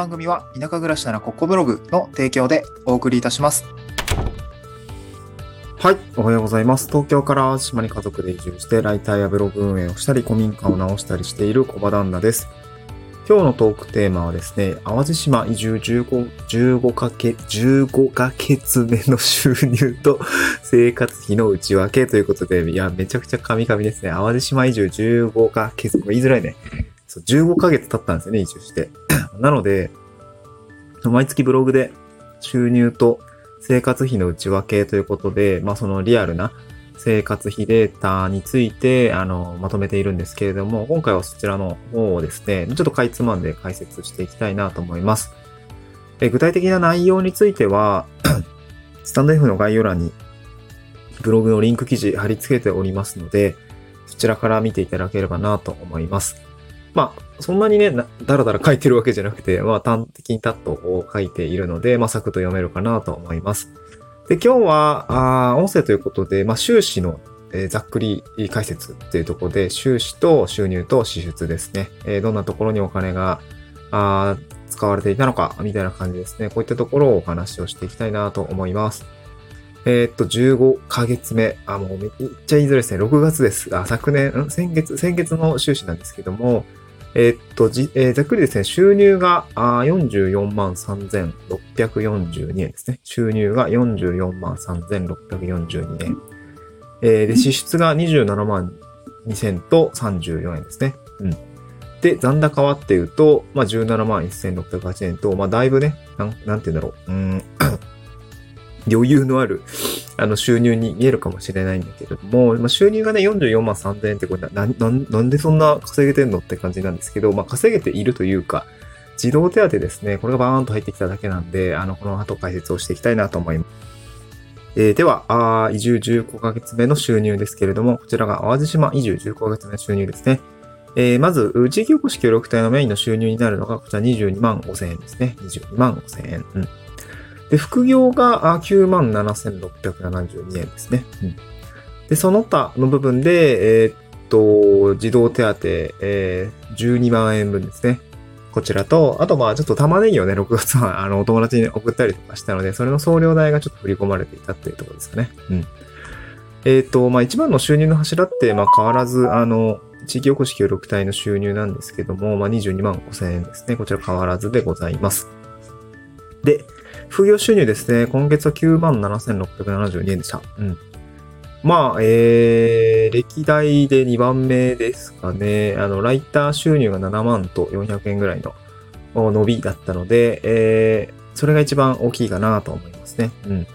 番組は田舎暮らしならここブログの提供でお送りいたします。はい、おはようございます。東京から島に家族で移住してライターやブログ運営をしたり古民家を直したりしている小場旦那です。今日のトークテーマはですね、淡路島移住 15ヶ月目の収入と生活費の内訳ということで、いやめちゃくちゃ神々ですね。淡路島移住15ヶ月、言いづらいね。そう、15ヶ月経ったんですよね、移住して。なので、毎月ブログで収入と生活費の内訳ということで、まあそのリアルな生活費データについてまとめているんですけれども、今回はそちらの方をですね、ちょっとかいつまんで解説していきたいなと思います。具体的な内容についてはスタンド F の概要欄にブログのリンク記事貼り付けておりますので、そちらから見ていただければなと思います。まあそんなにねだらだら書いてるわけじゃなくて、まあ端的にタッと書いているので、まあサクッと読めるかなと思います。で今日は音声ということで、まあ、収支の、ざっくり解説っていうところで、収支と収入と支出ですね、どんなところにお金が使われていたのかみたいな感じですね。こういったところをお話をしていきたいなと思います。15ヶ月目、もうめっちゃ言いづらいですね。6月です。先月の収支なんですけども、ざっくりですね、収入が44万3642円ですね。収入が44万3642円。で、支出が27万2034円ですね。うん。で、残高はっていうと、まあ、17万1608円と、まあ、だいぶね、なんて言うんだろう。余裕のある、収入に見えるかもしれないんだけれども、まあ、収入がね、44万3000円って、これなんでそんな稼げてんのって感じなんですけど、まあ、稼げているというか、児童手当ですね、これがバーンと入ってきただけなんで、この後解説をしていきたいなと思います。では移住15ヶ月目の収入ですけれども、こちらが淡路島移住15ヶ月目の収入ですね。まず、地域おこし協力隊のメインの収入になるのが、こちら22万5000円ですね。22万5000円。うん。で、副業が 97,672 円ですね。うん、で、その他の部分で、児童手当、12万円分ですね。こちらと、あと、まあ、ちょっと玉ねぎをね、6月は、お友達に送ったりとかしたので、それの送料代がちょっと振り込まれていたっていうところですかね。うん。まあ、一番の収入の柱って、まあ、変わらず、地域おこし協力隊の収入なんですけども、まあ、22万5000円ですね。こちら変わらずでございます。で、副業収入ですね。今月は 97,672 円でした。うん。まあ、歴代で2番目ですかね。ライター収入が7万と400円ぐらいの伸びだったので、それが一番大きいかなと思いますね。うん。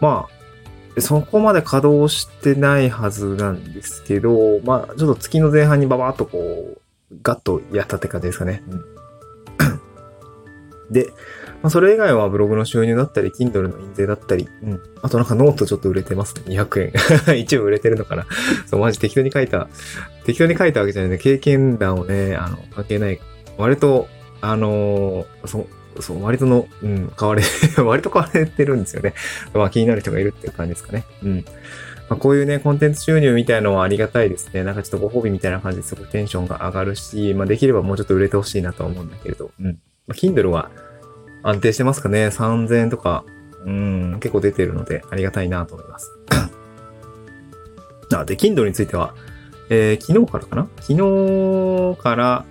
まあ、そこまで稼働してないはずなんですけど、まあ、ちょっと月の前半にババーっとこう、ガッとやったって感じですかね。うん。で、まあ、それ以外はブログの収入だったり、Kindle の印税だったり、うん。あとなんかノートちょっと売れてますね。200円。一部売れてるのかな。そう、マジ適当に書いたわけじゃないんで、経験談をね、関係ない。割と、割と買われてるんですよね。まあ気になる人がいるっていう感じですかね。うん。まあ、こういうね、コンテンツ収入みたいのはありがたいですね。なんかちょっとご褒美みたいな感じですごくテンションが上がるし、まあできればもうちょっと売れてほしいなと思うんだけれど、うん。まあ、Kindle は、安定してますかね。3000円とか、結構出てるのでありがたいなと思います。で、Kindle については、昨日から3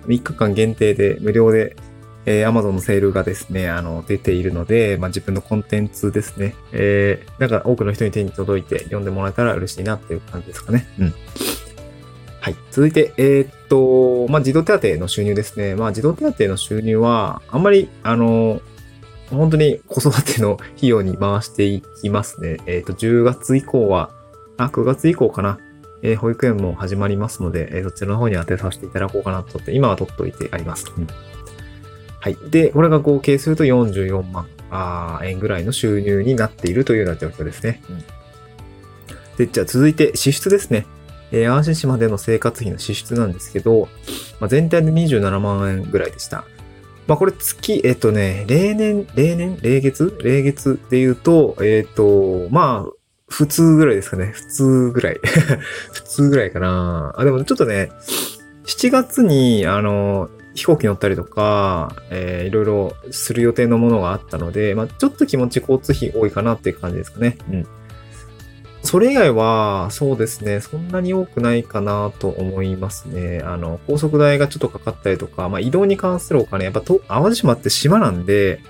日間限定で無料で、Amazon のセールがですね、出ているので、まあ、自分のコンテンツですね。なんか多くの人に手に届いて読んでもらえたら嬉しいなっていう感じですかね。うん。はい。続いて、まあ、児童手当の収入ですね。まあ、児童手当の収入は、あんまり、本当に子育ての費用に回していきますね。10月以降は、9月以降かな。保育園も始まりますので、そちらの方に当てさせていただこうかなと思って、今は取っといてあります。うん、はい。で、これが合計すると44万円ぐらいの収入になっているというような状況ですね。うん、で、じゃあ続いて支出ですね。淡路島での生活費の支出なんですけど、まあ、全体で27万円ぐらいでした。まあ、これ月、例月で言うと、まあ、普通ぐらいですかね。普通ぐらいかな。あ、でもちょっとね、7月に、飛行機乗ったりとか、いろいろする予定のものがあったので、まあ、ちょっと気持ち交通費多いかなっていう感じですかね。うん。それ以外は、そうですね、そんなに多くないかなと思いますね。高速代がちょっとかかったりとか、まあ、移動に関するお金、やっぱ淡路島って島なんで、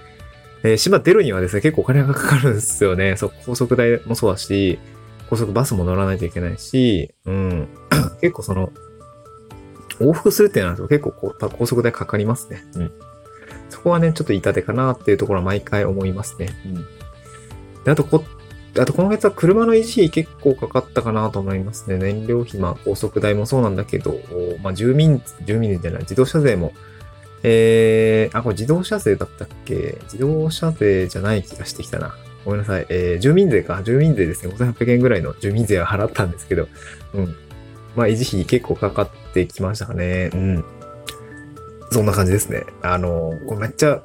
島出るにはですね、結構お金がかかるんですよね。そう、高速代もそうだし、高速バスも乗らないといけないし、うん。結構往復するってなると結構高速代かかりますね。うん。そこはね、ちょっと痛手かなっていうところは毎回思いますね。うん。で、あと今月は車の維持費結構かかったかなと思いますね。燃料費、まあ高速代もそうなんだけど、まあ住民税じゃない、自動車税も、これ自動車税だったっけ？自動車税じゃない気がしてきたな。ごめんなさい。住民税ですね。5800円ぐらいの住民税は払ったんですけど、うん。まあ維持費結構かかってきましたかね。うん。そんな感じですね。これめっちゃ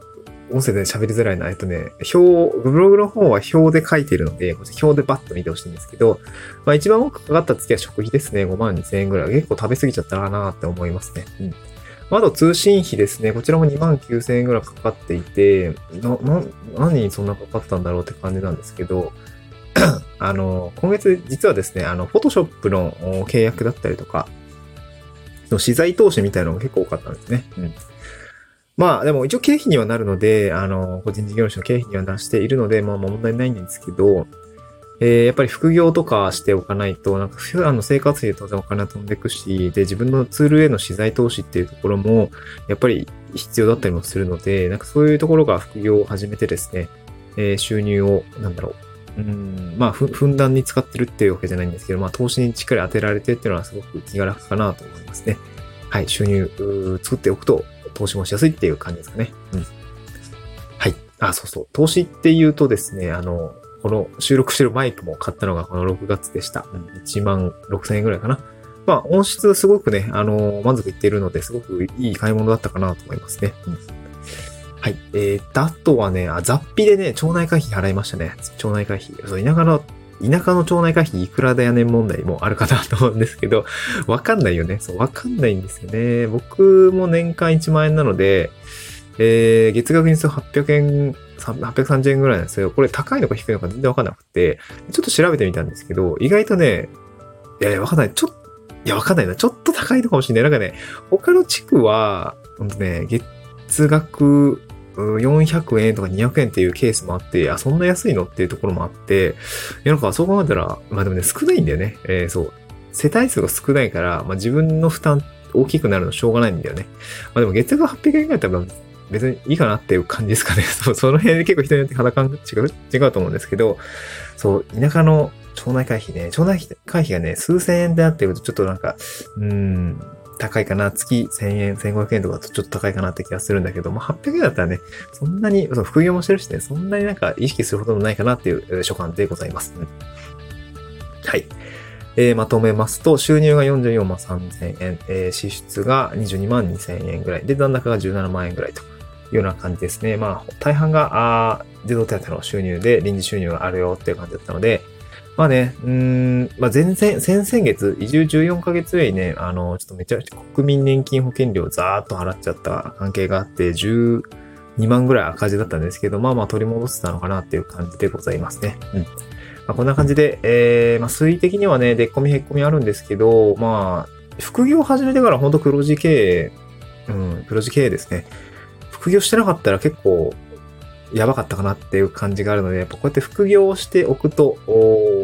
音声で喋りづらいな。ブログの方は表で書いてるので、表でバッと見てほしいんですけど、まあ一番多くかかった月は食費ですね。52000円ぐらい。結構食べ過ぎちゃったかなって思いますね。うん。あと通信費ですね。こちらも29000円ぐらいかかっていて、何にそんなかかったんだろうって感じなんですけど、今月実はですね、フォトショップの契約だったりとか、資材投資みたいなのが結構多かったんですね。うん。まあでも一応経費にはなるので、個人事業主の経費には出しているので、まあ問題ないんですけど、やっぱり副業とかしておかないと、なんか普段の生活費で当然お金は飛んでいくし、で、自分のツールへの資材投資っていうところも、やっぱり必要だったりもするので、なんかそういうところが副業を始めてですね、収入を、まあ、ふんだんに使ってるっていうわけじゃないんですけど、まあ、投資にしっかり当てられてっていうのはすごく気が楽かなと思いますね。はい、収入作っておくと、投資もしやすいっていう感じですかね。うん。はい。そう。投資っていうとですね、この収録してるマイクも買ったのがこの6月でした。16000円ぐらいかな。まあ音質すごくね、満足いっているので、すごくいい買い物だったかなと思いますね。うん、はい。あとはね、雑費でね、町内会費払いましたね。町内会費。そう、田舎の町内会費いくらだやねん問題もあるかなと思うんですけど、わかんないよね。そう、わかんないんですよね。僕も年間1万円なので、月額にする830円ぐらいなんですよ。これ高いのか低いのか全然わかんなくて、ちょっと調べてみたんですけど、意外とね、わかんないな。ちょっと高いのかもしれない。なんかね、他の地区は、月額400円とか200円っていうケースもあって、そんな安いのっていうところもあって、なんかそう考えたら、まあでもね、少ないんだよね。そう。世帯数が少ないから、まあ自分の負担大きくなるのしょうがないんだよね。まあでも月額800円ぐらいだったら、別にいいかなっていう感じですかね。そう、その辺で結構人によって肌感が違うと思うんですけど、そう、田舎の町内会費がね、数千円であってると、ちょっとなんか、高いかな。月1000円、1500円とかだとちょっと高いかなって気がするんだけど、まあ、800円だったらね、そんなに、副業もしてるしね、そんなになんか意識するほどもないかなっていう所感でございます。うん、はい。まとめますと、収入が44万3000円、支出が22万2000円ぐらいで、残高が17万円ぐらいと。いうような感じですね。まあ、大半が、児童手当の収入で臨時収入があるよっていう感じだったので、まあね、まあ先々月、移住14ヶ月ぐらいね、ちょっとめちゃくちゃ国民年金保険料をざーっと払っちゃった関係があって、12万ぐらい赤字だったんですけど、まあまあ取り戻せたのかなっていう感じでございますね。うん。まあ、こんな感じで、まあ推移的にはね、でっこみへっこみあるんですけど、まあ、副業を始めてからほんと黒字経営ですね。副業してなかったら結構やばかったかなっていう感じがあるので、やっぱこうやって副業をしておくと、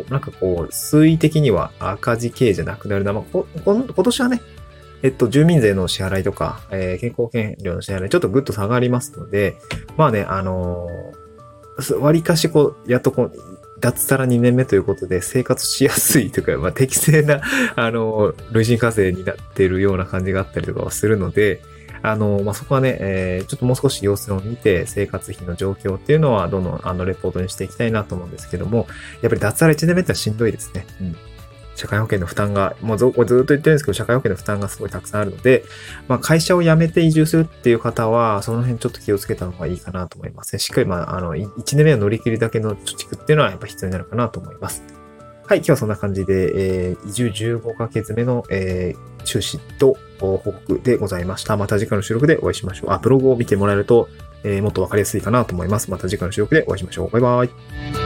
なんかこう、推移的には赤字経営じゃなくなるな。まあ、今年はね、住民税の支払いとか、健康保険料の支払い、ちょっとぐっと下がりますので、まあね、割かしこう、やっとこう、脱サラ2年目ということで生活しやすいというか、まあ、適正な、累進課税になっているような感じがあったりとかはするので、まあ、そこはね、ちょっともう少し様子を見て、生活費の状況っていうのは、どんどん、レポートにしていきたいなと思うんですけども、やっぱり脱サラ1年目ってしんどいですね。うん。社会保険の負担が、もうこれずっと言ってるんですけど、社会保険の負担がすごいたくさんあるので、まあ、会社を辞めて移住するっていう方は、その辺ちょっと気をつけた方がいいかなと思いますね。しっかり、まあ、1年目を乗り切るだけの貯蓄っていうのは、やっぱ必要になるかなと思います。はい、今日はそんな感じで、移住15ヶ月目の、中止と報告でございました。また次回の収録でお会いしましょう。ブログを見てもらえると、もっとわかりやすいかなと思います。また次回の収録でお会いしましょう。バイバイ。